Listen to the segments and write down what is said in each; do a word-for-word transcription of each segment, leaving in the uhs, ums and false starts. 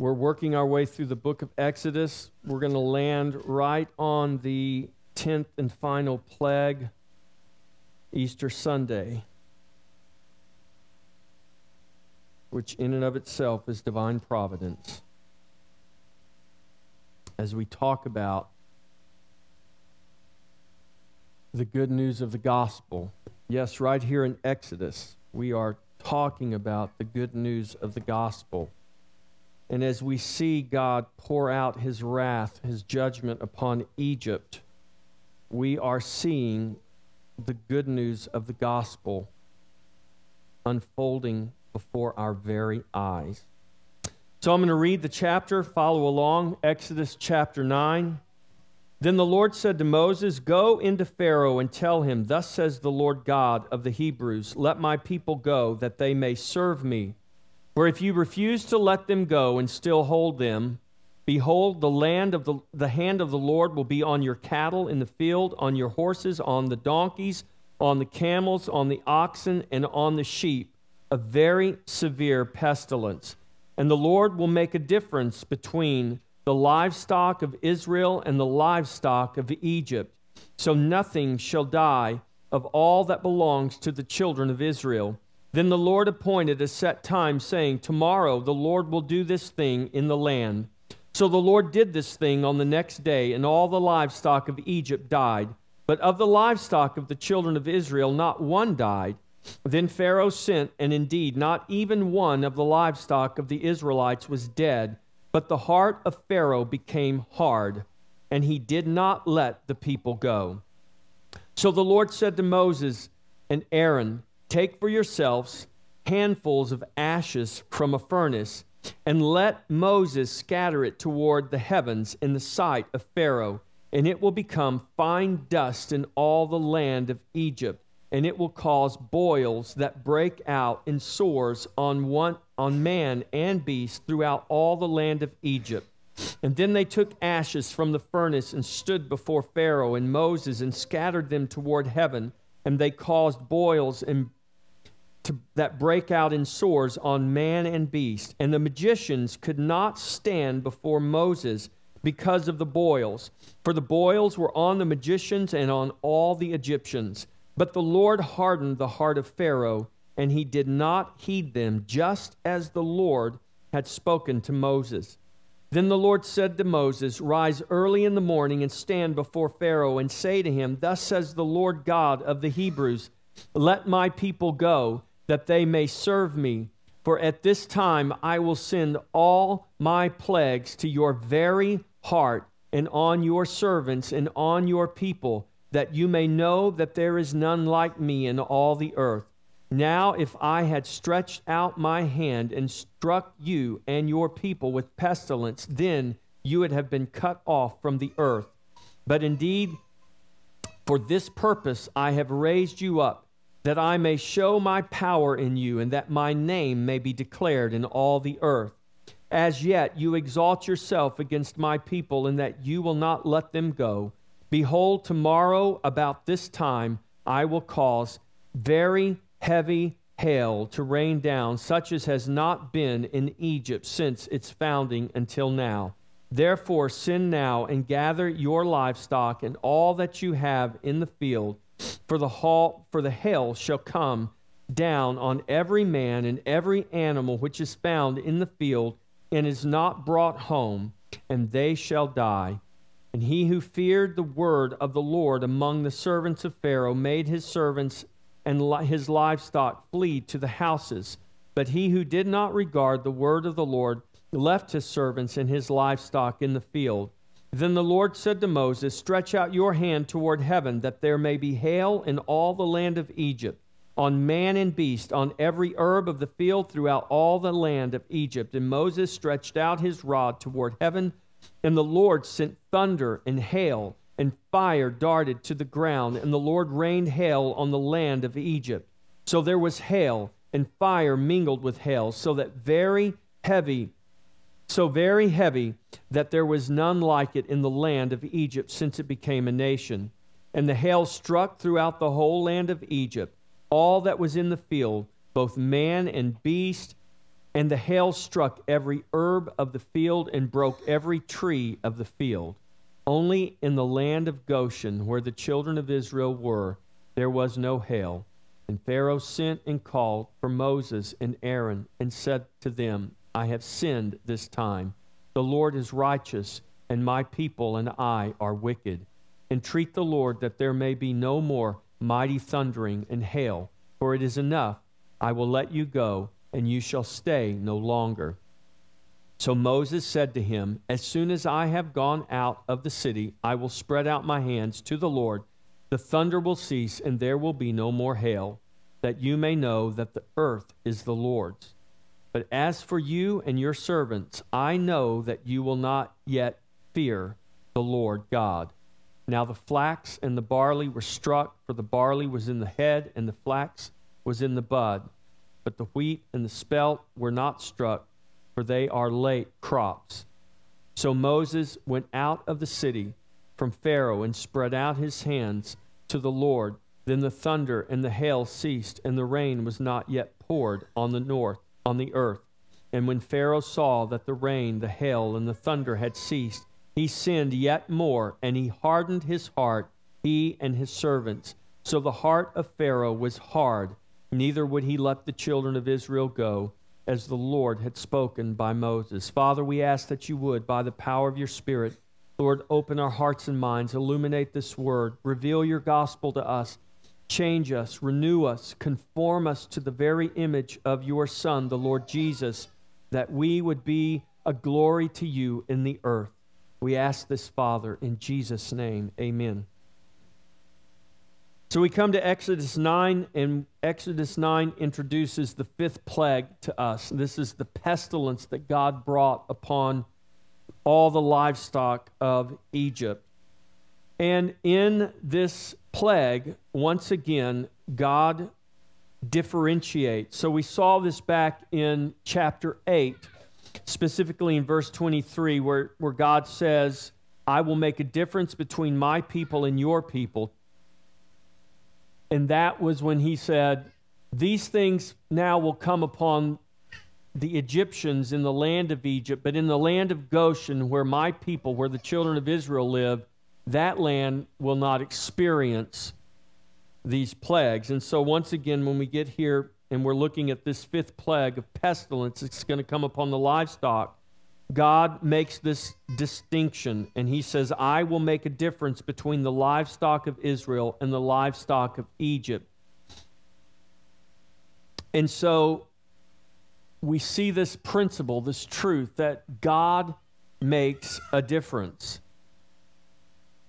We're working our way through the book of Exodus. We're going to land right on the tenth and final plague, Easter Sunday, which in and of itself is divine providence, as we talk about the good news of the gospel. Yes, right here in Exodus, we are talking about the good news of the gospel. And as we see God pour out his wrath, his judgment upon Egypt, we are seeing the good news of the gospel unfolding before our very eyes. So I'm going to read the chapter, follow along, Exodus chapter nine. Then the Lord said to Moses, "Go into Pharaoh and tell him, 'Thus says the Lord God of the Hebrews, let my people go, that they may serve me. For if you refuse to let them go and still hold them, behold, the land of the, the hand of the Lord will be on your cattle in the field, on your horses, on the donkeys, on the camels, on the oxen, and on the sheep, a very severe pestilence. And the Lord will make a difference between the livestock of Israel and the livestock of Egypt. So nothing shall die of all that belongs to the children of Israel.' Then the Lord appointed a set time, saying, 'Tomorrow the Lord will do this thing in the land.' So the Lord did this thing on the next day, and all the livestock of Egypt died. But of the livestock of the children of Israel, not one died. Then Pharaoh sent, and indeed not even one of the livestock of the Israelites was dead. But the heart of Pharaoh became hard, and he did not let the people go. So the Lord said to Moses and Aaron, 'Take for yourselves handfuls of ashes from a furnace, and let Moses scatter it toward the heavens in the sight of Pharaoh, and it will become fine dust in all the land of Egypt, and it will cause boils that break out in sores on one on man and beast throughout all the land of Egypt.' And then they took ashes from the furnace and stood before Pharaoh and Moses and scattered them toward heaven, and they caused boils and To, that break out in sores on man and beast. And the magicians could not stand before Moses because of the boils, for the boils were on the magicians and on all the Egyptians. But the Lord hardened the heart of Pharaoh, and he did not heed them, just as the Lord had spoken to Moses. Then the Lord said to Moses, 'Rise early in the morning and stand before Pharaoh and say to him, "Thus says the Lord God of the Hebrews, let my people go, that they may serve me. For at this time I will send all my plagues to your very heart and on your servants and on your people, that you may know that there is none like me in all the earth. Now if I had stretched out my hand and struck you and your people with pestilence, then you would have been cut off from the earth. But indeed, for this purpose I have raised you up, that I may show my power in you, and that my name may be declared in all the earth. As yet you exalt yourself against my people, and that you will not let them go. Behold, tomorrow about this time I will cause very heavy hail to rain down, such as has not been in Egypt since its founding until now. Therefore send now and gather your livestock and all that you have in the field, For the, hail, for the hail shall come down on every man and every animal which is found in the field and is not brought home, and they shall die.' And he who feared the word of the Lord among the servants of Pharaoh made his servants and his livestock flee to the houses. But he who did not regard the word of the Lord left his servants and his livestock in the field. Then the Lord said to Moses, 'Stretch out your hand toward heaven, that there may be hail in all the land of Egypt, on man and beast, on every herb of the field throughout all the land of Egypt.' And Moses stretched out his rod toward heaven, and the Lord sent thunder and hail, and fire darted to the ground, and the Lord rained hail on the land of Egypt. So there was hail and fire mingled with hail, so that very heavy So very heavy that there was none like it in the land of Egypt since it became a nation. And the hail struck throughout the whole land of Egypt, all that was in the field, both man and beast, And the hail struck every herb of the field and broke every tree of the field. Only in the land of Goshen, where the children of Israel were, there was no hail. And Pharaoh sent and called for Moses and Aaron and said to them, I have sinned this time. The Lord is righteous, and my people and I are wicked. Entreat the Lord that there may be no more mighty thundering and hail, for it is enough. I will let you go, and you shall stay no longer. So Moses said to him, As soon as I have gone out of the city, I will spread out my hands to the Lord. The thunder will cease, and there will be no more hail, that you may know that the earth is the Lord's. But as for you and your servants, I know that you will not yet fear the Lord God. Now the flax and the barley were struck, for the barley was in the head, and the flax was in the bud. But the wheat and the spelt were not struck, for they are late crops. So Moses went out of the city from Pharaoh and spread out his hands to the Lord. Then the thunder and the hail ceased, and the rain was not yet poured on the north, on the earth. And when Pharaoh saw that the rain, the hail, and the thunder had ceased, he sinned yet more, and he hardened his heart, he and his servants. So the heart of Pharaoh was hard, neither would he let the children of Israel go, as the Lord had spoken by Moses. Father, we ask that you would, by the power of your Spirit, Lord, open our hearts and minds, illuminate this word, reveal your gospel to us, change us, renew us, conform us to the very image of your Son, the Lord Jesus, that we would be a glory to you in the earth. We ask this, Father, in Jesus' name, amen. So we come to Exodus nine, and Exodus nine introduces the fifth plague to us. This is the pestilence that God brought upon all the livestock of Egypt. And in this plague, once again, God differentiates. So we saw this back in chapter eight, specifically in verse twenty-three, where, where God says, I will make a difference between my people and your people. And that was when he said, these things now will come upon the Egyptians in the land of Egypt, but in the land of Goshen, where my people, where the children of Israel live, that land will not experience these plagues. And so once again, when we get here and we're looking at this fifth plague of pestilence, it's going to come upon the livestock. God makes this distinction, and he says, I will make a difference between the livestock of Israel and the livestock of Egypt. And so we see this principle, this truth, that God makes a difference.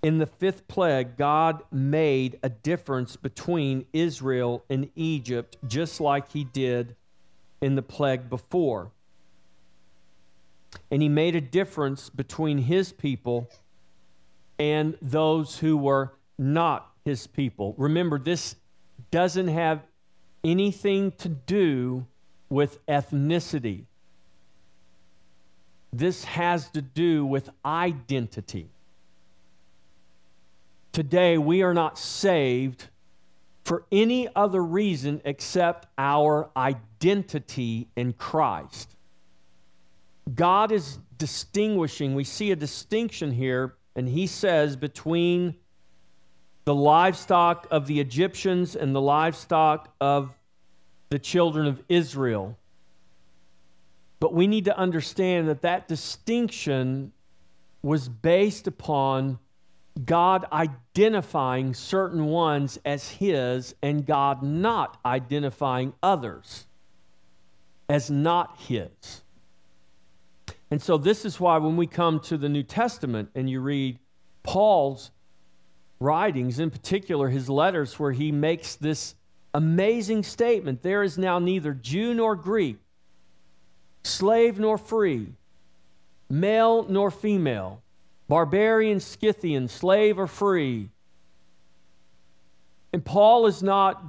In the fifth plague, God made a difference between Israel and Egypt, just like he did in the plague before. And he made a difference between his people and those who were not his people. Remember, this doesn't have anything to do with ethnicity. This has to do with identity. Today, we are not saved for any other reason except our identity in Christ. God is distinguishing. We see a distinction here, and he says between the livestock of the Egyptians and the livestock of the children of Israel. But we need to understand that that distinction was based upon God identifying certain ones as his and God not identifying others as not his. And so this is why when we come to the New Testament and you read Paul's writings, in particular his letters, where he makes this amazing statement, there is now neither Jew nor Greek, slave nor free, male nor female, barbarian, Scythian, slave or free. And Paul is not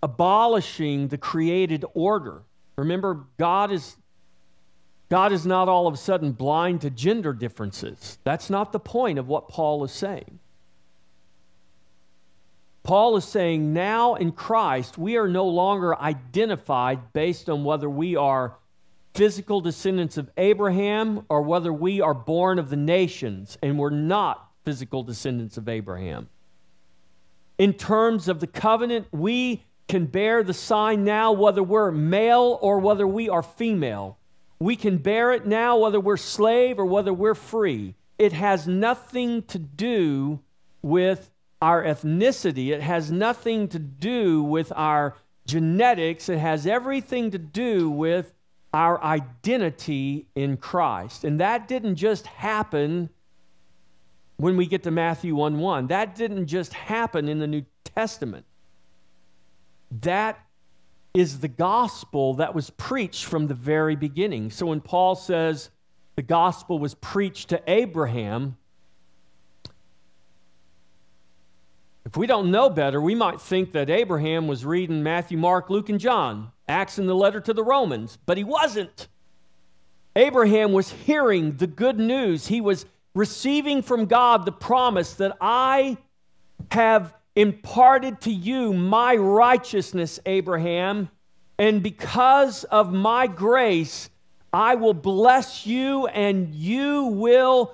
abolishing the created order. Remember, God is... God is not all of a sudden blind to gender differences. That's not the point of what Paul is saying. Paul is saying now in Christ, we are no longer identified based on whether we are physical descendants of Abraham or whether we are born of the nations and we're not physical descendants of Abraham. In terms of the covenant, we can bear the sign now whether we're male or whether we are female. We can bear it now whether we're slave or whether we're free. It has nothing to do with our ethnicity. It has nothing to do with our genetics. It has everything to do with our identity in Christ. And that didn't just happen when we get to Matthew one one. That didn't just happen in the New Testament. That is the gospel that was preached from the very beginning. So when Paul says the gospel was preached to Abraham, if we don't know better, we might think that Abraham was reading Matthew, Mark, Luke, and John, Acts and the letter to the Romans, but he wasn't. Abraham was hearing the good news. He was receiving from God the promise that I have imparted to you my righteousness, Abraham, and because of my grace, I will bless you and you will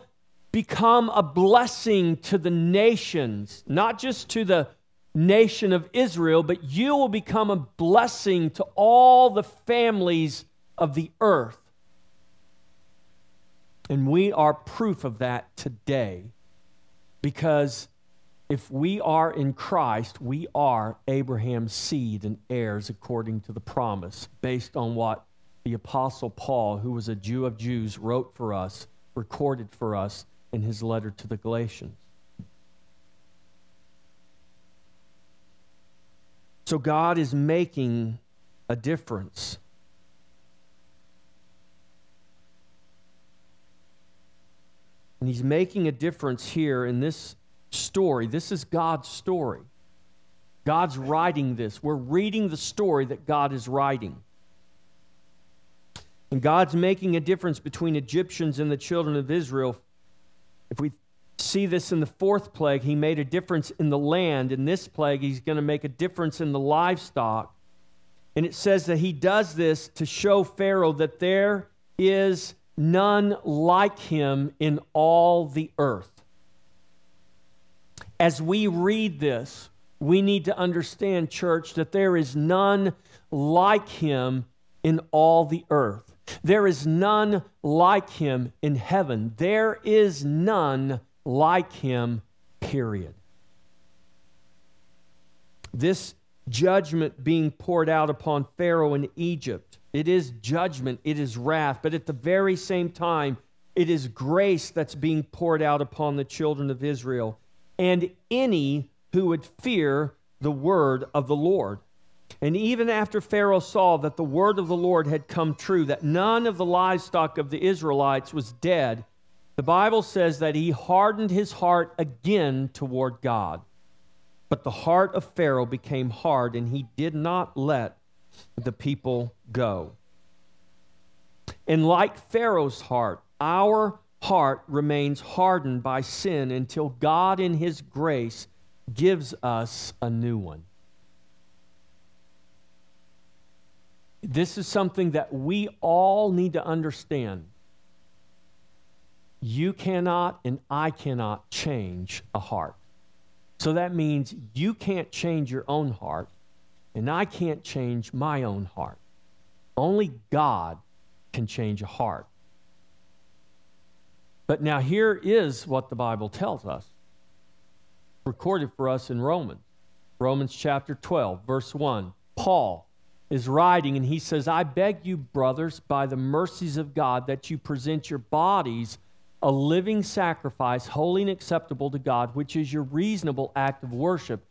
become a blessing to the nations, not just to the nation of Israel, but you will become a blessing to all the families of the earth. And we are proof of that today, because if we are in Christ, we are Abraham's seed and heirs according to the promise, based on what the Apostle Paul, who was a Jew of Jews, wrote for us, recorded for us in his letter to the Galatians. So God is making a difference. And he's making a difference here in this story. This is God's story. God's writing this. We're reading the story that God is writing. And God's making a difference between Egyptians and the children of Israel. If we see this in the fourth plague, he made a difference in the land. In this plague, he's going to make a difference in the livestock. And it says that he does this to show Pharaoh that there is none like him in all the earth. As we read this, we need to understand, church, that there is none like him in all the earth. There is none like him in heaven. There is none like him, period. This judgment being poured out upon Pharaoh in Egypt, it is judgment, it is wrath, but at the very same time, it is grace that's being poured out upon the children of Israel and any who would fear the word of the Lord. And even after Pharaoh saw that the word of the Lord had come true, that none of the livestock of the Israelites was dead, the Bible says that he hardened his heart again toward God. But the heart of Pharaoh became hard, and he did not let the people go. And like Pharaoh's heart, our heart remains hardened by sin until God in his grace gives us a new one. This is something that we all need to understand. You cannot and I cannot change a heart. So that means you can't change your own heart, and I can't change my own heart. Only God can change a heart. But now here is what the Bible tells us, recorded for us in Romans. Romans chapter twelve, verse one. Paul is writing, and he says, I beg you, brothers, by the mercies of God, that you present your bodies a living sacrifice, holy and acceptable to God, which is your reasonable act of worship.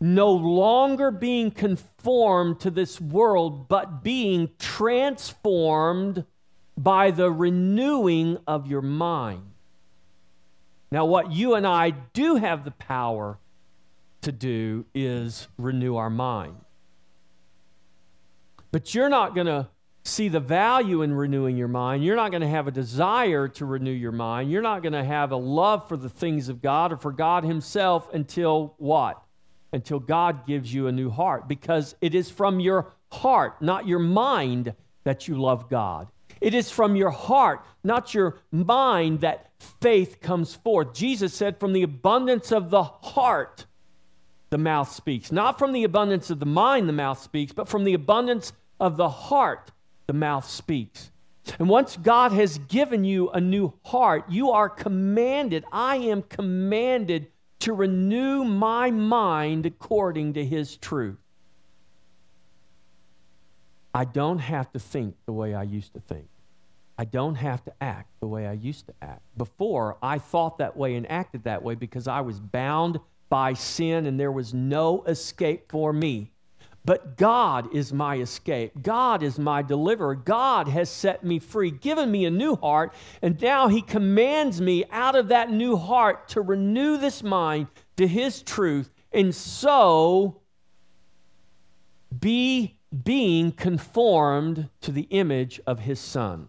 No longer being conformed to this world, but being transformed by the renewing of your mind. Now, what you and I do have the power to do is renew our mind. But you're not going to see the value in renewing your mind. You're not going to have a desire to renew your mind. You're not going to have a love for the things of God or for God himself until what? Until God gives you a new heart, because it is from your heart, not your mind, that you love God. It is from your heart, not your mind, that faith comes forth. Jesus said, from the abundance of the heart, the mouth speaks. Not from the abundance of the mind, the mouth speaks, but from the abundance of the heart, the mouth speaks. And once God has given you a new heart, you are commanded, I am commanded to renew my mind according to his truth. I don't have to think the way I used to think. I don't have to act the way I used to act. Before, I thought that way and acted that way because I was bound by sin and there was no escape for me. But God is my escape. God is my deliverer. God has set me free, given me a new heart, and now he commands me out of that new heart to renew this mind to his truth, and so be being conformed to the image of his Son.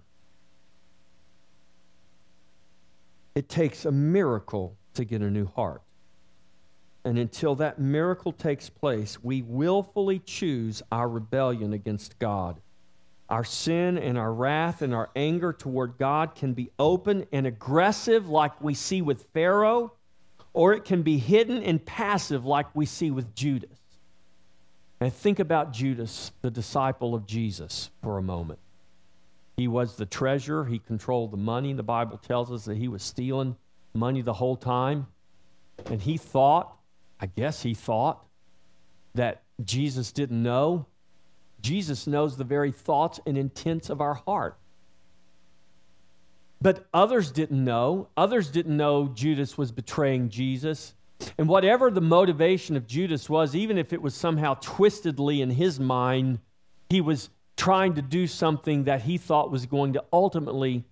It takes a miracle to get a new heart. And until that miracle takes place, we willfully choose our rebellion against God. Our sin and our wrath and our anger toward God can be open and aggressive like we see with Pharaoh, or it can be hidden and passive like we see with Judas. And think about Judas, the disciple of Jesus, for a moment. He was the treasurer. He controlled the money. The Bible tells us that he was stealing money the whole time. And he thought, I guess he thought that Jesus didn't know. Jesus knows the very thoughts and intents of our heart. But others didn't know. Others didn't know Judas was betraying Jesus. And whatever the motivation of Judas was, even if it was somehow twistedly in his mind, he was trying to do something that he thought was going to ultimately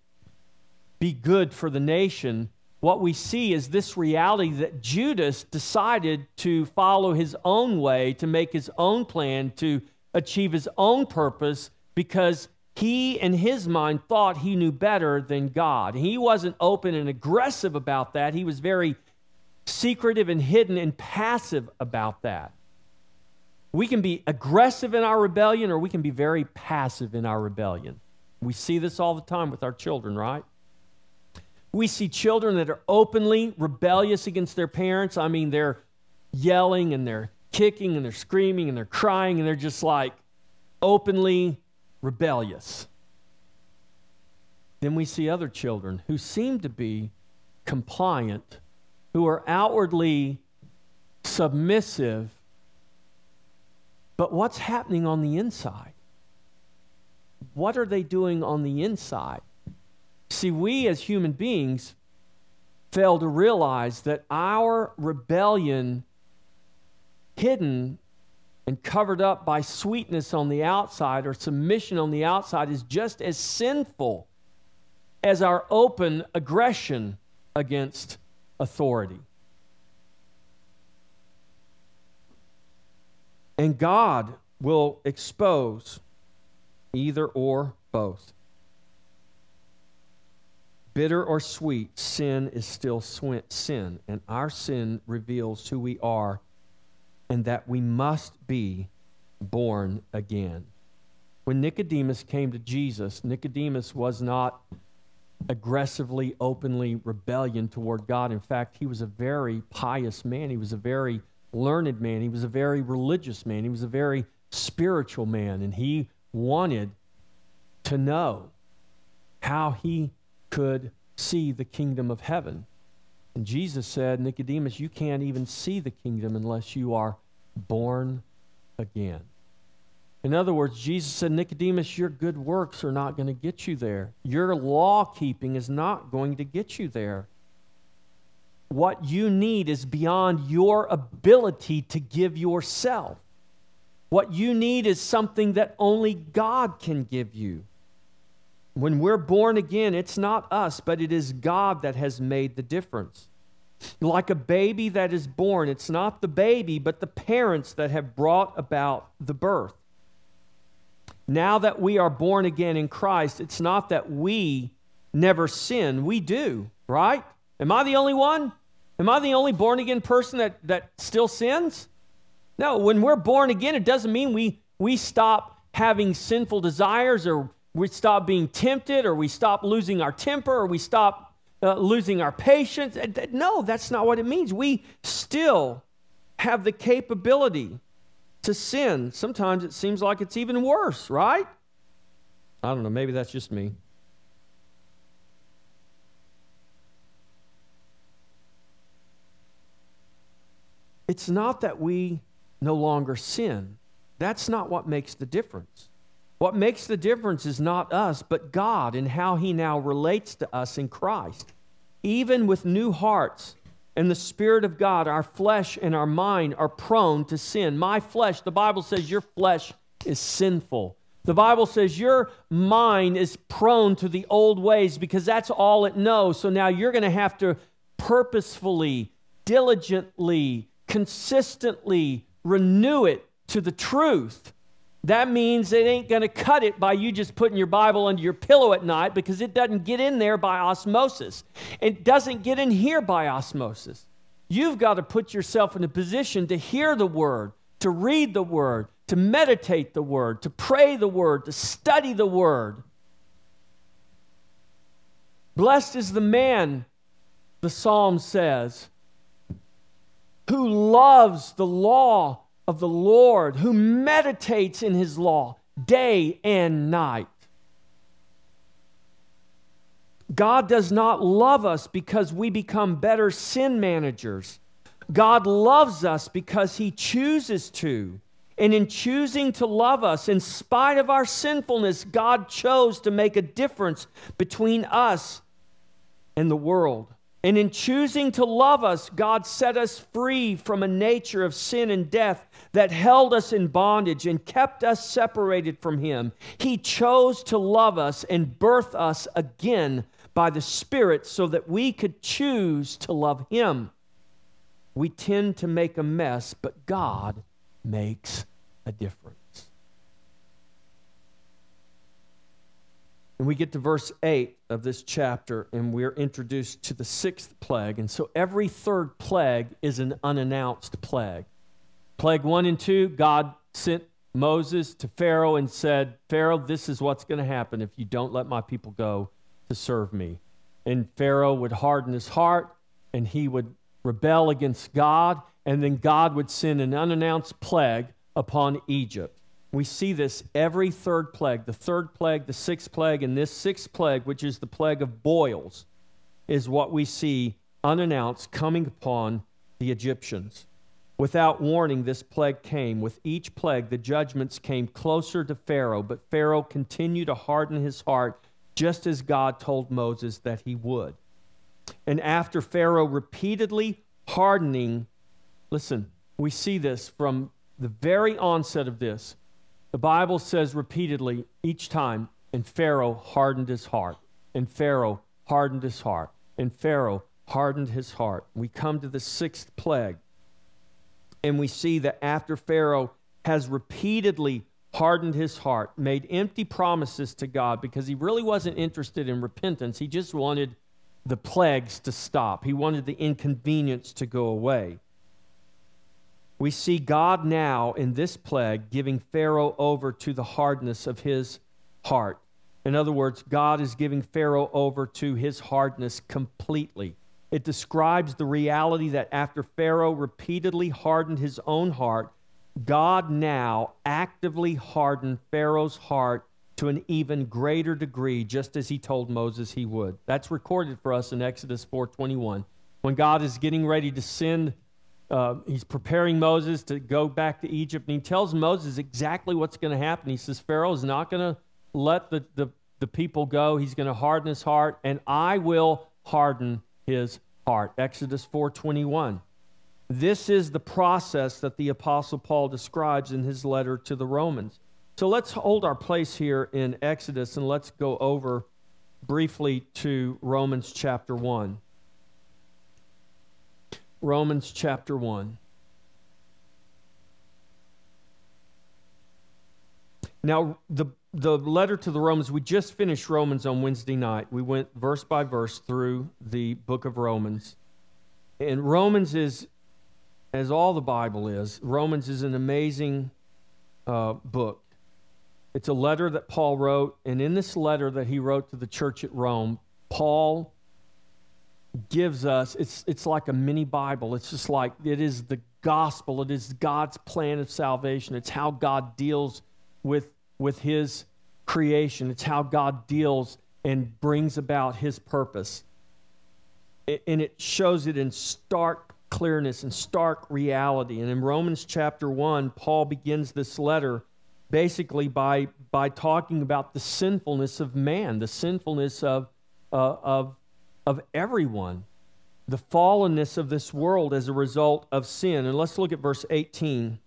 be good for the nation. What we see is this reality that Judas decided to follow his own way, to make his own plan, to achieve his own purpose, because he, in his mind, thought he knew better than God. He wasn't open and aggressive about that. He was very secretive and hidden and passive about that. We can be aggressive in our rebellion, or we can be very passive in our rebellion. We see this all the time with our children, right? We see children that are openly rebellious against their parents. I mean, they're yelling and they're kicking and they're screaming and they're crying and they're just like openly rebellious. Then we see other children who seem to be compliant, who are outwardly submissive, but what's happening on the inside? What are they doing on the inside? See, we as human beings fail to realize that our rebellion, hidden and covered up by sweetness on the outside or submission on the outside, is just as sinful as our open aggression against authority. And God will expose either or both. Bitter or sweet, sin is still sin, and our sin reveals who we are and that we must be born again. When Nicodemus came to Jesus, Nicodemus was not aggressively, openly rebellious toward God. In fact, he was a very pious man. He was a very learned man. He was a very religious man. He was a very spiritual man, and he wanted to know how he could see the kingdom of heaven. And Jesus said, Nicodemus, you can't even see the kingdom unless you are born again. In other words, Jesus said, Nicodemus, your good works are not going to get you there. Your law keeping is not going to get you there. What you need is beyond your ability to give yourself. What you need is something that only God can give you. When we're born again, it's not us, but it is God that has made the difference. Like a baby that is born, it's not the baby, but the parents that have brought about the birth. Now that we are born again in Christ, it's not that we never sin. We do, right? Am I the only one? Am I the only born again person that, that still sins? No, when we're born again, it doesn't mean we, we stop having sinful desires or we stop being tempted, or we stop losing our temper, or we stop uh, losing our patience. No, that's not what it means. We still have the capability to sin. Sometimes it seems like it's even worse, right? I don't know, maybe that's just me. It's not that we no longer sin. That's not what makes the difference. What makes the difference is not us, but God and how He now relates to us in Christ. Even with new hearts and the Spirit of God, our flesh and our mind are prone to sin. My flesh, the Bible says your flesh is sinful. The Bible says your mind is prone to the old ways because that's all it knows. So now you're going to have to purposefully, diligently, consistently renew it to the truth. That means it ain't going to cut it by you just putting your Bible under your pillow at night, because it doesn't get in there by osmosis. It doesn't get in here by osmosis. You've got to put yourself in a position to hear the Word, to read the Word, to meditate the Word, to pray the Word, to study the Word. Blessed is the man, the Psalm says, who loves the law of the Lord, who meditates in His law day and night. God does not love us because we become better sin managers. God loves us because He chooses to. And in choosing to love us, in spite of our sinfulness, God chose to make a difference between us and the world. And in choosing to love us, God set us free from a nature of sin and death that held us in bondage and kept us separated from Him. He chose to love us and birth us again by the Spirit so that we could choose to love Him. We tend to make a mess, but God makes a difference. And we get to verse eight of this chapter, and we're introduced to the sixth plague. And so every third plague is an unannounced plague. Plague one and two, God sent Moses to Pharaoh and said, Pharaoh, this is what's going to happen if you don't let my people go to serve me. And Pharaoh would harden his heart, and he would rebel against God, and then God would send an unannounced plague upon Egypt. We see this every third plague, the third plague, the sixth plague, and this sixth plague, which is the plague of boils, is what we see unannounced coming upon the Egyptians. Without warning, this plague came. With each plague, the judgments came closer to Pharaoh, but Pharaoh continued to harden his heart, just as God told Moses that he would. And after Pharaoh repeatedly hardening, listen, we see this from the very onset of this. The Bible says repeatedly each time, and Pharaoh hardened his heart, and Pharaoh hardened his heart, and Pharaoh hardened his heart. We come to the sixth plague, and we see that after Pharaoh has repeatedly hardened his heart, made empty promises to God, because he really wasn't interested in repentance. He just wanted the plagues to stop. He wanted the inconvenience to go away. We see God now in this plague giving Pharaoh over to the hardness of his heart. In other words, God is giving Pharaoh over to his hardness completely. It describes the reality that after Pharaoh repeatedly hardened his own heart, God now actively hardened Pharaoh's heart to an even greater degree, just as He told Moses He would. That's recorded for us in Exodus four twenty-one. When God is getting ready to send Uh, he's preparing Moses to go back to Egypt, and He tells Moses exactly what's going to happen. He says, Pharaoh is not going to let the, the, the people go. He's going to harden his heart, and I will harden his heart. Exodus four twenty-one. This is the process that the Apostle Paul describes in his letter to the Romans. So let's hold our place here in Exodus, and let's go over briefly to Romans chapter one. Romans chapter one. Now, the, the letter to the Romans, we just finished Romans on Wednesday night. We went verse by verse through the book of Romans. And Romans is, as all the Bible is, Romans is an amazing uh, book. It's a letter that Paul wrote, and in this letter that he wrote to the church at Rome, Paul gives us, it's it's like a mini Bible. It's just like, it is the gospel. It is God's plan of salvation. It's how God deals with, with his creation. It's how God deals and brings about his purpose. It, and it shows it in stark clearness and stark reality. And in Romans chapter one, Paul begins this letter basically by by talking about the sinfulness of man, the sinfulness of uh, of of everyone, the fallenness of this world as a result of sin. And let's look at verse eighteen.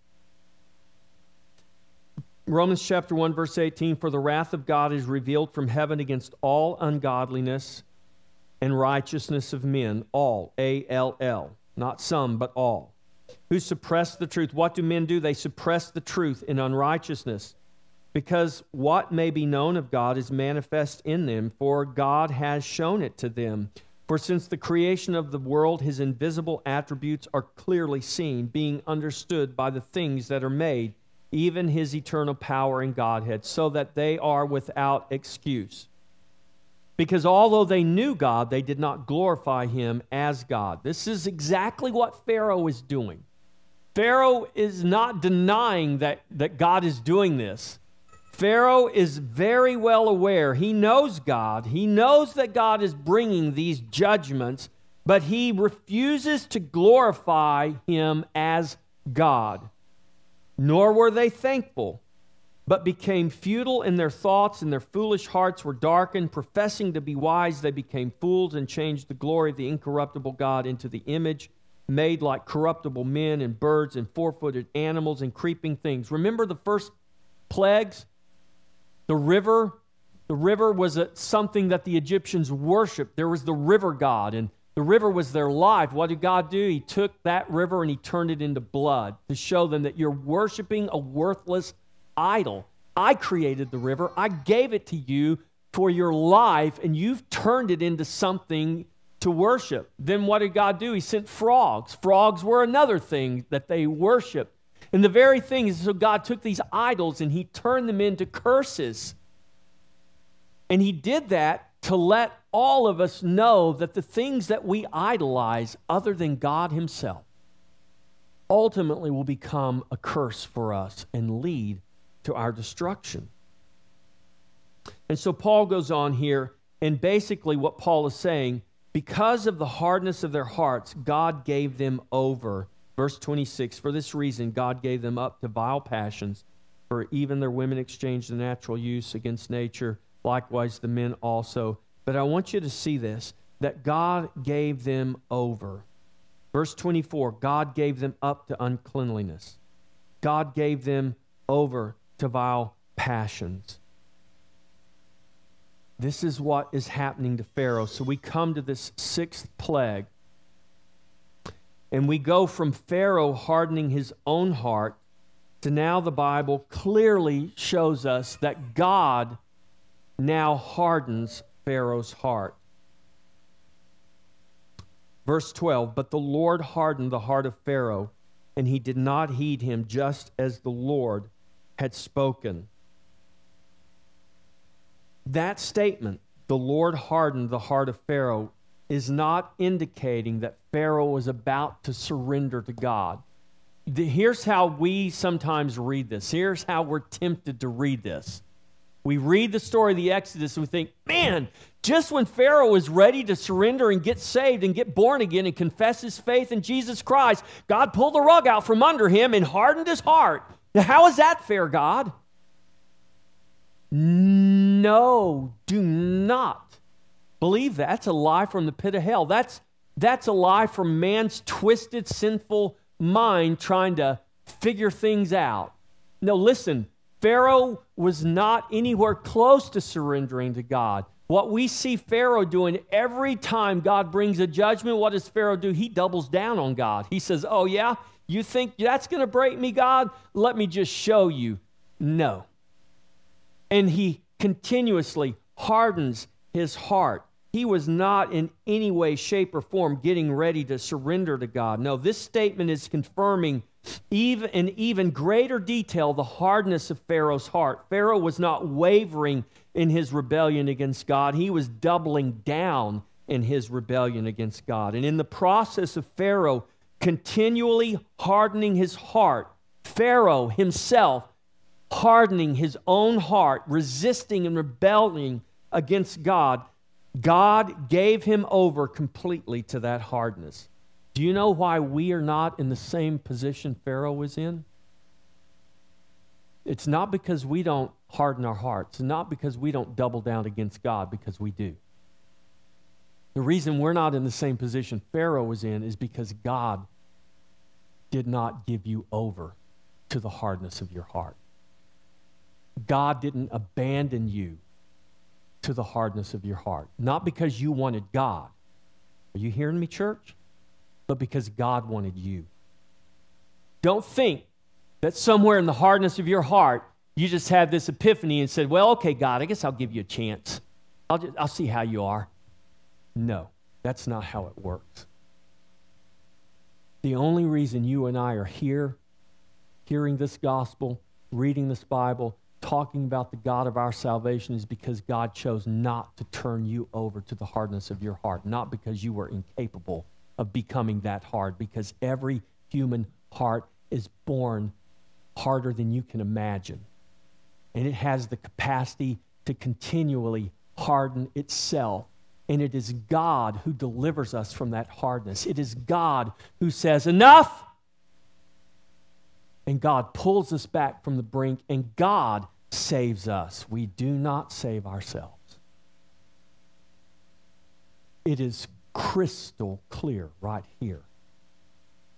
Romans chapter one, verse eighteen, "For the wrath of God is revealed from heaven against all ungodliness and righteousness of men," all, A L L, not some, but all, "who suppress the truth." What do men do? They suppress the truth in unrighteousness, because what may be known of God is manifest in them, for God has shown it to them. For since the creation of the world, his invisible attributes are clearly seen, being understood by the things that are made, even his eternal power and Godhead, so that they are without excuse. Because although they knew God, they did not glorify him as God. This is exactly what Pharaoh is doing. Pharaoh is not denying that, that God is doing this. Pharaoh is very well aware. He knows God. He knows that God is bringing these judgments, but he refuses to glorify him as God. Nor were they thankful, but became futile in their thoughts, and their foolish hearts were darkened. Professing to be wise, they became fools and changed the glory of the incorruptible God into the image made like corruptible men and birds and four-footed animals and creeping things. Remember the first plagues? The river, the river was a, something that the Egyptians worshipped. There was the river god, and the river was their life. What did God do? He took that river and he turned it into blood to show them that you're worshiping a worthless idol. I created the river. I gave it to you for your life, and you've turned it into something to worship. Then what did God do? He sent frogs. Frogs were another thing that they worshiped. And the very thing is, so God took these idols and he turned them into curses. And he did that to let all of us know that the things that we idolize other than God himself ultimately will become a curse for us and lead to our destruction. And so Paul goes on here, and basically what Paul is saying, because of the hardness of their hearts, God gave them over. Verse twenty-six, "For this reason God gave them up to vile passions, for even their women exchanged the natural use against nature, likewise the men also." But I want you to see this, that God gave them over. Verse twenty-four, "God gave them up to uncleanliness." God gave them over to vile passions. This is what is happening to Pharaoh. So we come to this sixth plague. And we go from Pharaoh hardening his own heart to now the Bible clearly shows us that God now hardens Pharaoh's heart. Verse twelve, "But the Lord hardened the heart of Pharaoh, and he did not heed him, just as the Lord had spoken." That statement, "the Lord hardened the heart of Pharaoh," is not indicating that Pharaoh was about to surrender to God. The, here's how we sometimes read this. Here's how we're tempted to read this. We read the story of the Exodus and we think, man, just when Pharaoh was ready to surrender and get saved and get born again and confess his faith in Jesus Christ, God pulled the rug out from under him and hardened his heart. Now, how is that fair, God? No, do not believe that. That's a lie from the pit of hell. That's that's a lie from man's twisted, sinful mind trying to figure things out. No, listen, Pharaoh was not anywhere close to surrendering to God. What we see Pharaoh doing every time God brings a judgment, what does Pharaoh do? He doubles down on God. He says, "Oh yeah, you think that's going to break me, God? Let me just show you." No. And he continuously hardens his heart. He was not in any way, shape, or form getting ready to surrender to God. No, this statement is confirming even in even greater detail the hardness of Pharaoh's heart. Pharaoh was not wavering in his rebellion against God. He was doubling down in his rebellion against God. And in the process of Pharaoh continually hardening his heart, Pharaoh himself hardening his own heart, resisting and rebelling against God, God gave him over completely to that hardness. Do you know why we are not in the same position Pharaoh was in? It's not because we don't harden our hearts, not because we don't double down against God, because we do. The reason we're not in the same position Pharaoh was in is because God did not give you over to the hardness of your heart. God didn't abandon you to the hardness of your heart. Not because you wanted God. Are you hearing me, church? But because God wanted you. Don't think that somewhere in the hardness of your heart, you just had this epiphany and said, well, okay, God, I guess I'll give you a chance. I'll, just, I'll see how you are. No, that's not how it works. The only reason you and I are here, hearing this gospel, reading this Bible, talking about the God of our salvation is because God chose not to turn you over to the hardness of your heart, not because you were incapable of becoming that hard, because every human heart is born harder than you can imagine. And it has the capacity to continually harden itself. And it is God who delivers us from that hardness. It is God who says, enough! And God pulls us back from the brink, and God saves us. We do not save ourselves. It is crystal clear right here.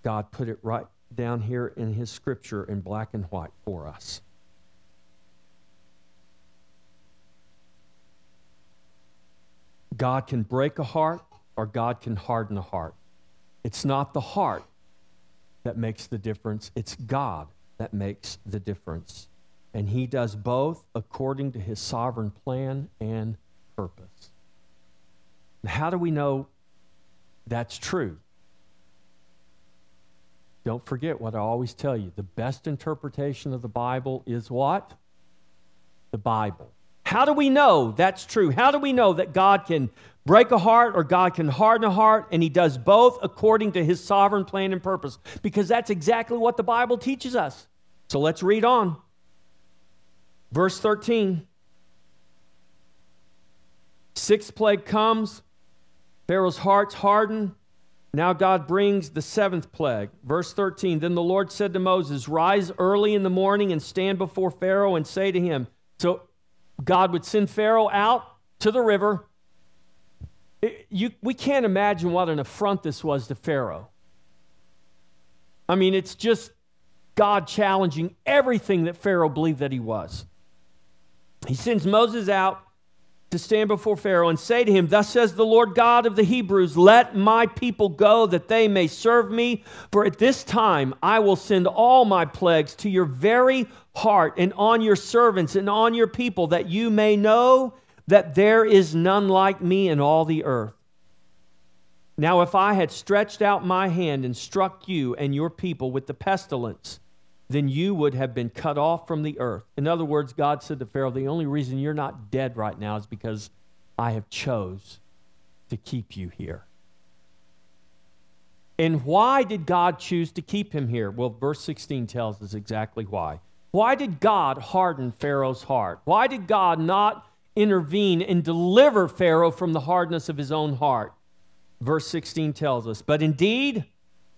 God put it right down here in his scripture in black and white for us. God can break a heart, or God can harden a heart. It's not the heart that makes the difference. It's God that makes the difference. And he does both according to his sovereign plan and purpose. And how do we know that's true? Don't forget what I always tell you. The best interpretation of the Bible is what? The Bible. How do we know that's true? How do we know that God can break a heart or God can harden a heart, and he does both according to his sovereign plan and purpose? Because that's exactly what the Bible teaches us. So let's read on. Verse thirteen. Sixth plague comes. Pharaoh's heart's hardened. Now God brings the seventh plague. Verse thirteen. Then the Lord said to Moses, rise early in the morning and stand before Pharaoh and say to him. So God would send Pharaoh out to the river. It, you, we can't imagine what an affront this was to Pharaoh. I mean, it's just God challenging everything that Pharaoh believed that he was. He sends Moses out to stand before Pharaoh and say to him, thus says the Lord God of the Hebrews, let my people go that they may serve me, for at this time I will send all my plagues to your very heart and on your servants and on your people, that you may know that there is none like me in all the earth. Now if I had stretched out my hand and struck you and your people with the pestilence, then you would have been cut off from the earth. In other words, God said to Pharaoh, the only reason you're not dead right now is because I have chose to keep you here. And why did God choose to keep him here? Well, verse sixteen tells us exactly why. Why did God harden Pharaoh's heart? Why did God not intervene and deliver Pharaoh from the hardness of his own heart? Verse sixteen tells us, but indeed,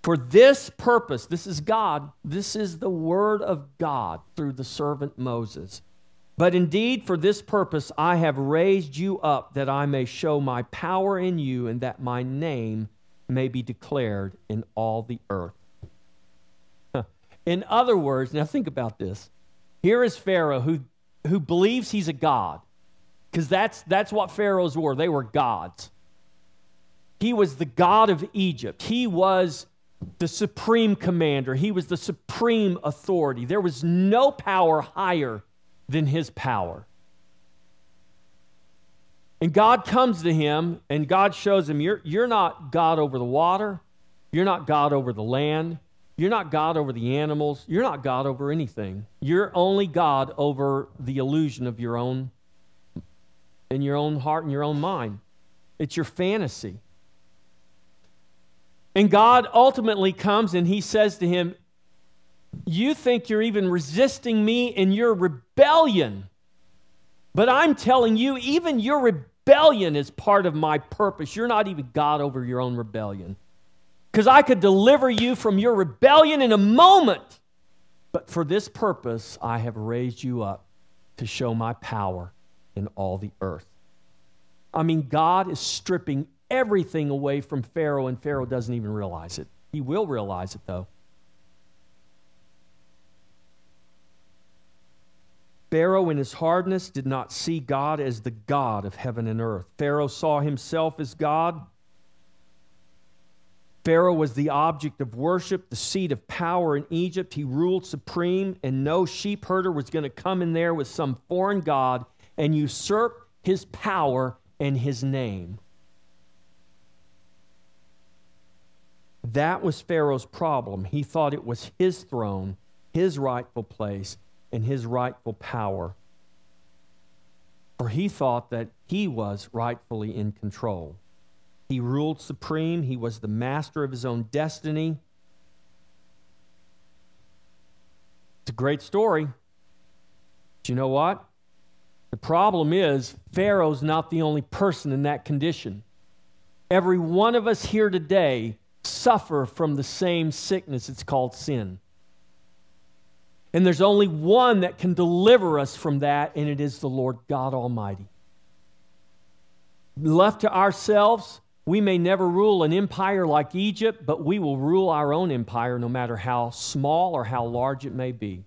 for this purpose, this is God, this is the word of God through the servant Moses. But indeed, for this purpose, I have raised you up that I may show my power in you and that my name may be declared in all the earth. In other words, now think about this. Here is Pharaoh who, who believes he's a god, because that's, that's what pharaohs were. They were gods. He was the god of Egypt. He was the supreme commander. He was the supreme authority. There was no power higher than his power. And God comes to him, and God shows him, you're, you're not God over the water. You're not God over the land. You're not God over the animals. You're not God over anything. You're only God over the illusion of your own, in your own heart and your own mind. It's your fantasy. And God ultimately comes and he says to him, you think you're even resisting me in your rebellion. But I'm telling you, even your rebellion is part of my purpose. You're not even God over your own rebellion. Because I could deliver you from your rebellion in a moment. But for this purpose, I have raised you up to show my power in all the earth. I mean, God is stripping everything away from Pharaoh, and Pharaoh doesn't even realize it. He will realize it, though. Pharaoh, in his hardness, did not see God as the God of heaven and earth. Pharaoh saw himself as God. Pharaoh was the object of worship, the seat of power in Egypt. He ruled supreme, and no sheep herder was going to come in there with some foreign god and usurp his power and his name. That was Pharaoh's problem. He thought it was his throne, his rightful place, and his rightful power. For he thought that he was rightfully in control. He ruled supreme. He was the master of his own destiny. It's a great story. But you know what? The problem is, Pharaoh's not the only person in that condition. Every one of us here today suffer from the same sickness. It's called sin. And there's only one that can deliver us from that, and it is the Lord God Almighty. Left to ourselves, we may never rule an empire like Egypt, but we will rule our own empire no matter how small or how large it may be.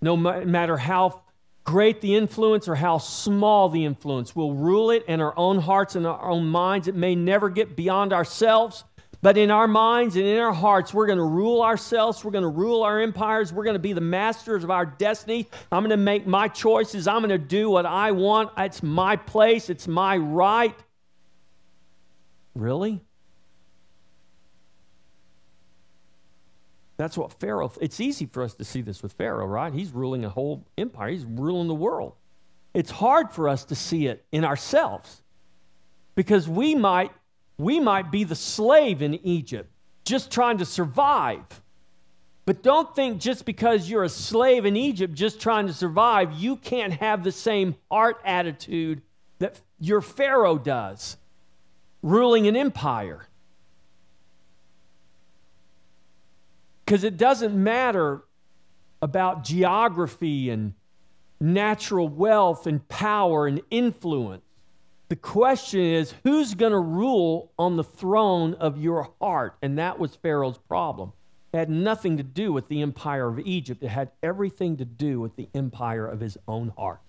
No matter how great the influence or how small the influence, we'll rule it in our own hearts and our own minds. It may never get beyond ourselves. But in our minds and in our hearts, we're going to rule ourselves. We're going to rule our empires. We're going to be the masters of our destiny. I'm going to make my choices. I'm going to do what I want. It's my place. It's my right. Really? That's what Pharaoh... It's easy for us to see this with Pharaoh, right? He's ruling a whole empire. He's ruling the world. It's hard for us to see it in ourselves because we might... We might be the slave in Egypt, just trying to survive. But don't think just because you're a slave in Egypt, just trying to survive, you can't have the same heart attitude that your Pharaoh does, ruling an empire. Because it doesn't matter about geography and natural wealth and power and influence. The question is, who's going to rule on the throne of your heart? And that was Pharaoh's problem. It had nothing to do with the empire of Egypt. It had everything to do with the empire of his own heart.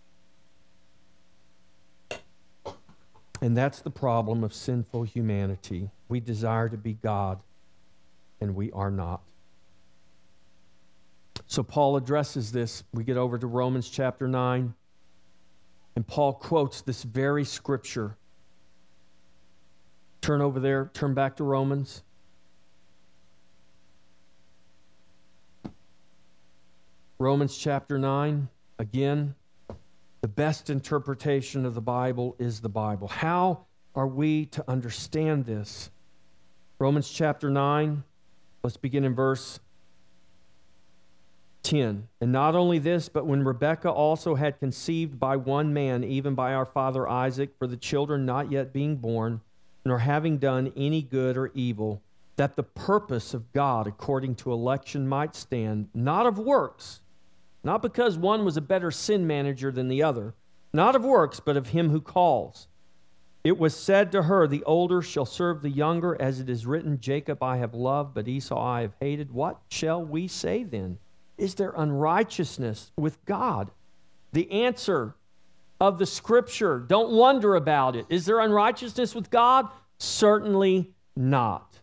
And that's the problem of sinful humanity. We desire to be God, and we are not. So Paul addresses this. We get over to Romans chapter nine. And Paul quotes this very scripture. Turn over there, turn back to Romans. Romans chapter nine, again, the best interpretation of the Bible is the Bible. How are we to understand this? Romans chapter nine, let's begin in verse ten. And not only this, but when Rebekah also had conceived by one man, even by our father Isaac, for the children not yet being born, nor having done any good or evil, that the purpose of God according to election might stand, not of works, not because one was a better sin manager than the other, not of works, but of him who calls. It was said to her, the older shall serve the younger, as it is written, Jacob I have loved, but Esau I have hated. What shall we say then? Is there unrighteousness with God? The answer of the scripture, don't wonder about it. Is there unrighteousness with God? Certainly not.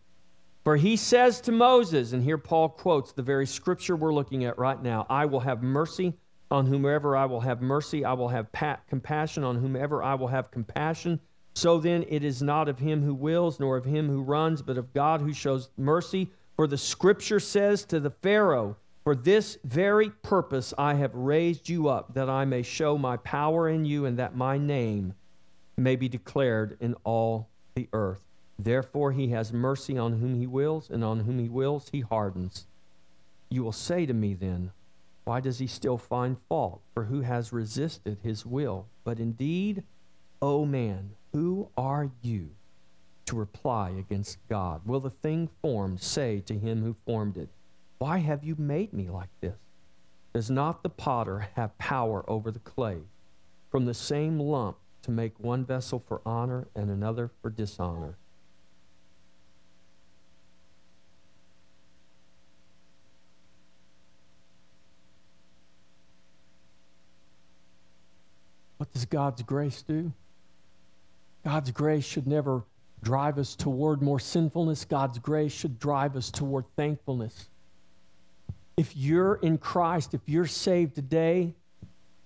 For he says to Moses, and here Paul quotes the very scripture we're looking at right now, I will have mercy On whomever I will have mercy, I will have pa- compassion. On whomever I will have compassion. So then it is not of him who wills, nor of him who runs, but of God who shows mercy. For the scripture says to the Pharaoh, for this very purpose I have raised you up, that I may show my power in you, and that my name may be declared in all the earth. Therefore he has mercy on whom he wills, and on whom he wills he hardens. You will say to me then, why does he still find fault? For who has resisted his will? But indeed, O man, who are you to reply against God? Will the thing formed say to him who formed it, why have you made me like this? Does not the potter have power over the clay, from the same lump to make one vessel for honor and another for dishonor? What does God's grace do? God's grace should never drive us toward more sinfulness. God's grace should drive us toward thankfulness. If you're in Christ, if you're saved today,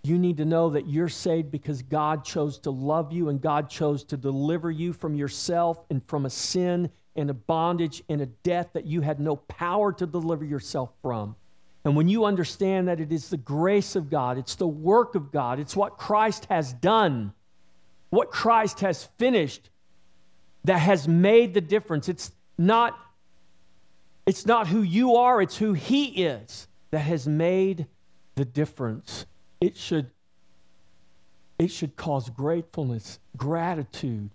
you need to know that you're saved because God chose to love you, and God chose to deliver you from yourself and from a sin and a bondage and a death that you had no power to deliver yourself from. And when you understand that it is the grace of God, it's the work of God, it's what Christ has done, what Christ has finished, that has made the difference. It's not, it's not who you are, it's who He is that has made the difference. It should, it should cause gratefulness, gratitude,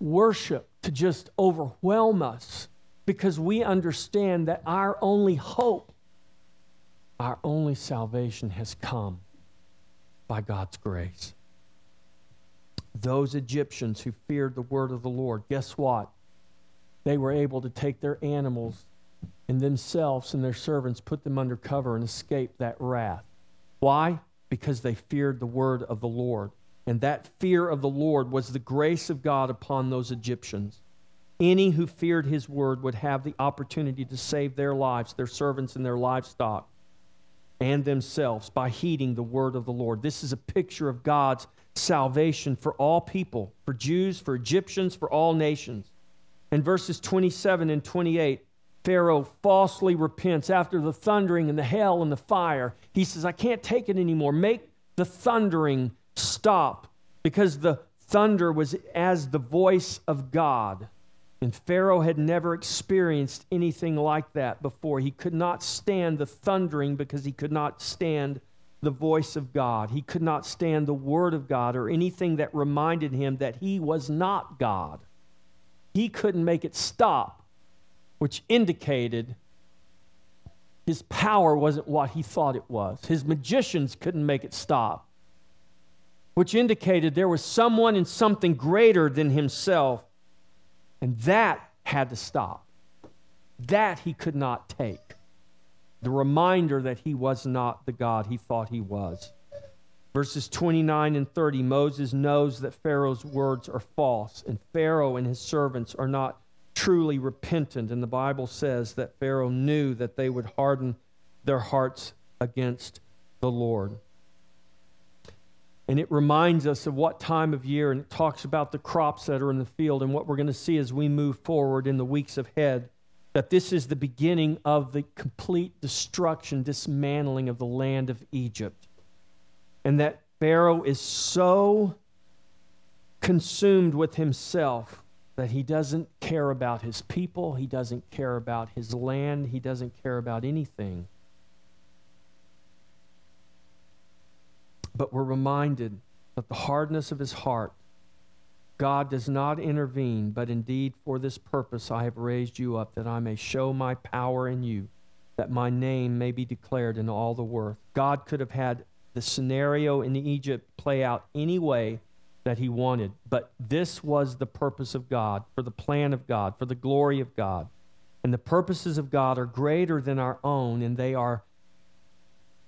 worship to just overwhelm us, because we understand that our only hope, our only salvation has come by God's grace. Those Egyptians who feared the word of the Lord, guess what? They were able to take their animals and themselves and their servants, put them under cover, and escape that wrath. Why? Because they feared the word of the Lord. And that fear of the Lord was the grace of God upon those Egyptians. Any who feared His word would have the opportunity to save their lives, their servants, and their livestock, and themselves, by heeding the word of the Lord. This is a picture of God's salvation for all people, for Jews, for Egyptians, for all nations. In verses twenty-seven and twenty-eight, Pharaoh falsely repents after the thundering and the hail and the fire. He says, I can't take it anymore. Make the thundering stop, because the thunder was as the voice of God. And Pharaoh had never experienced anything like that before. He could not stand the thundering because he could not stand the voice of God. He could not stand the word of God or anything that reminded him that he was not God. He couldn't make it stop, which indicated his power wasn't what he thought it was. His magicians couldn't make it stop, which indicated there was someone and something greater than himself. And that had to stop. That he could not take. The reminder that he was not the God he thought he was. Verses twenty-nine and thirty, Moses knows that Pharaoh's words are false, and Pharaoh and his servants are not truly repentant. And the Bible says that Pharaoh knew that they would harden their hearts against the Lord. And it reminds us of what time of year, and it talks about the crops that are in the field, and what we're going to see as we move forward in the weeks ahead, that this is the beginning of the complete destruction, dismantling of the land of Egypt. And that Pharaoh is so consumed with himself that he doesn't care about his people, he doesn't care about his land, he doesn't care about anything. But we're reminded that the hardness of his heart, God does not intervene, but indeed for this purpose I have raised you up, that I may show my power in you, that my name may be declared in all the earth. God could have had the scenario in Egypt play out any way that he wanted, but this was the purpose of God, for the plan of God, for the glory of God. And the purposes of God are greater than our own, and they are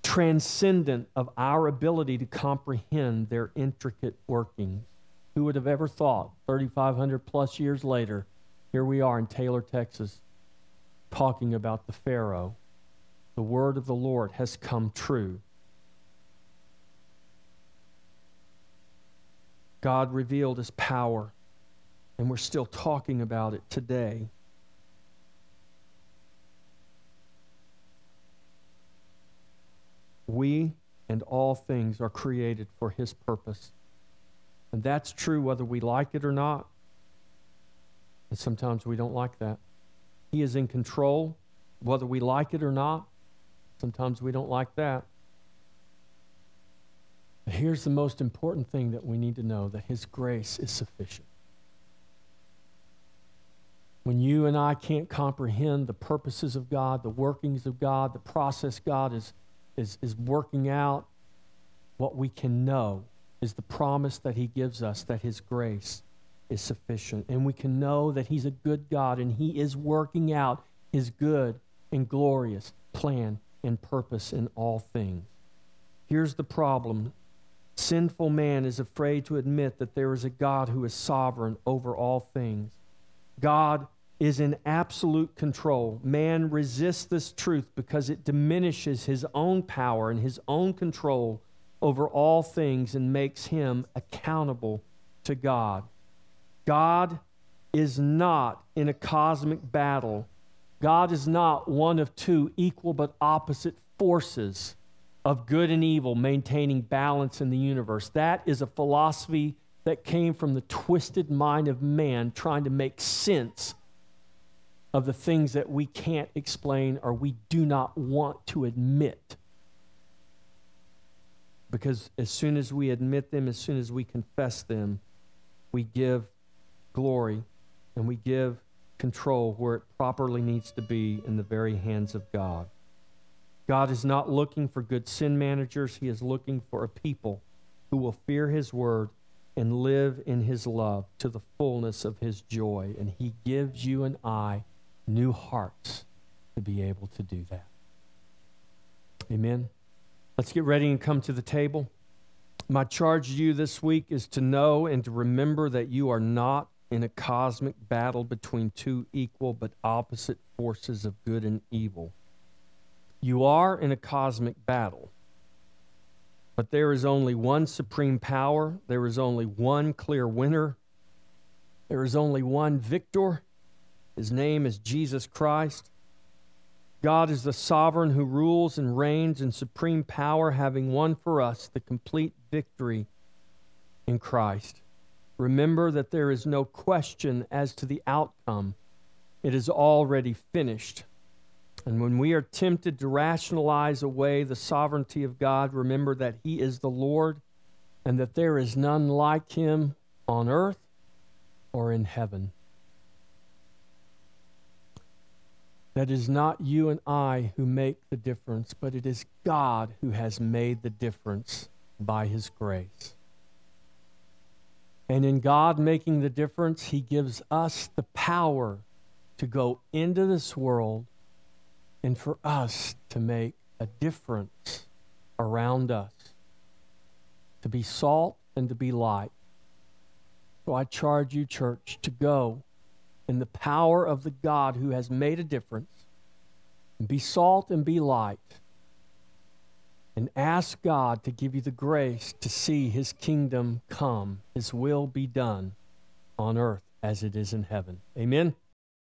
transcendent of our ability to comprehend their intricate workings. Who would have ever thought, thirty-five hundred plus years later, here we are in Taylor, Texas, talking about the Pharaoh. The word of the Lord has come true. God revealed His power, and we're still talking about it today. We and all things are created for His purpose. And that's true whether we like it or not. And sometimes we don't like that. He is in control whether we like it or not. Sometimes we don't like that. But here's the most important thing that we need to know, that His grace is sufficient. When you and I can't comprehend the purposes of God, the workings of God, the process God is Is, is working out, what we can know is the promise that He gives us, that His grace is sufficient. And we can know that He's a good God and He is working out His good and glorious plan and purpose in all things. Here's the problem. Sinful man is afraid to admit that there is a God who is sovereign over all things. God is in absolute control. Man resists this truth because it diminishes his own power and his own control over all things and makes him accountable to God. God is not in a cosmic battle. God is not one of two equal but opposite forces of good and evil maintaining balance in the universe. That is a philosophy that came from the twisted mind of man trying to make sense of the things that we can't explain or we do not want to admit. Because as soon as we admit them, as soon as we confess them, we give glory and we give control where it properly needs to be, in the very hands of God. God is not looking for good sin managers. He is looking for a people who will fear His word and live in His love to the fullness of His joy. And He gives you and I new hearts to be able to do that. Amen. Let's get ready and come to the table. My charge to you this week is to know and to remember that you are not in a cosmic battle between two equal but opposite forces of good and evil. You are in a cosmic battle, but there is only one supreme power. There is only one clear winner. There is only one victor. His name is Jesus Christ. God is the sovereign who rules and reigns in supreme power, having won for us the complete victory in Christ. Remember that there is no question as to the outcome. It is already finished. And when we are tempted to rationalize away the sovereignty of God, remember that He is the Lord and that there is none like Him on earth or in heaven. That is not you and I who make the difference, but it is God who has made the difference by His grace. And in God making the difference, He gives us the power to go into this world and for us to make a difference around us, to be salt and to be light. So I charge you, church, to go in the power of the God who has made a difference, and be salt and be light, and ask God to give you the grace to see His kingdom come, His will be done on earth as it is in heaven. Amen.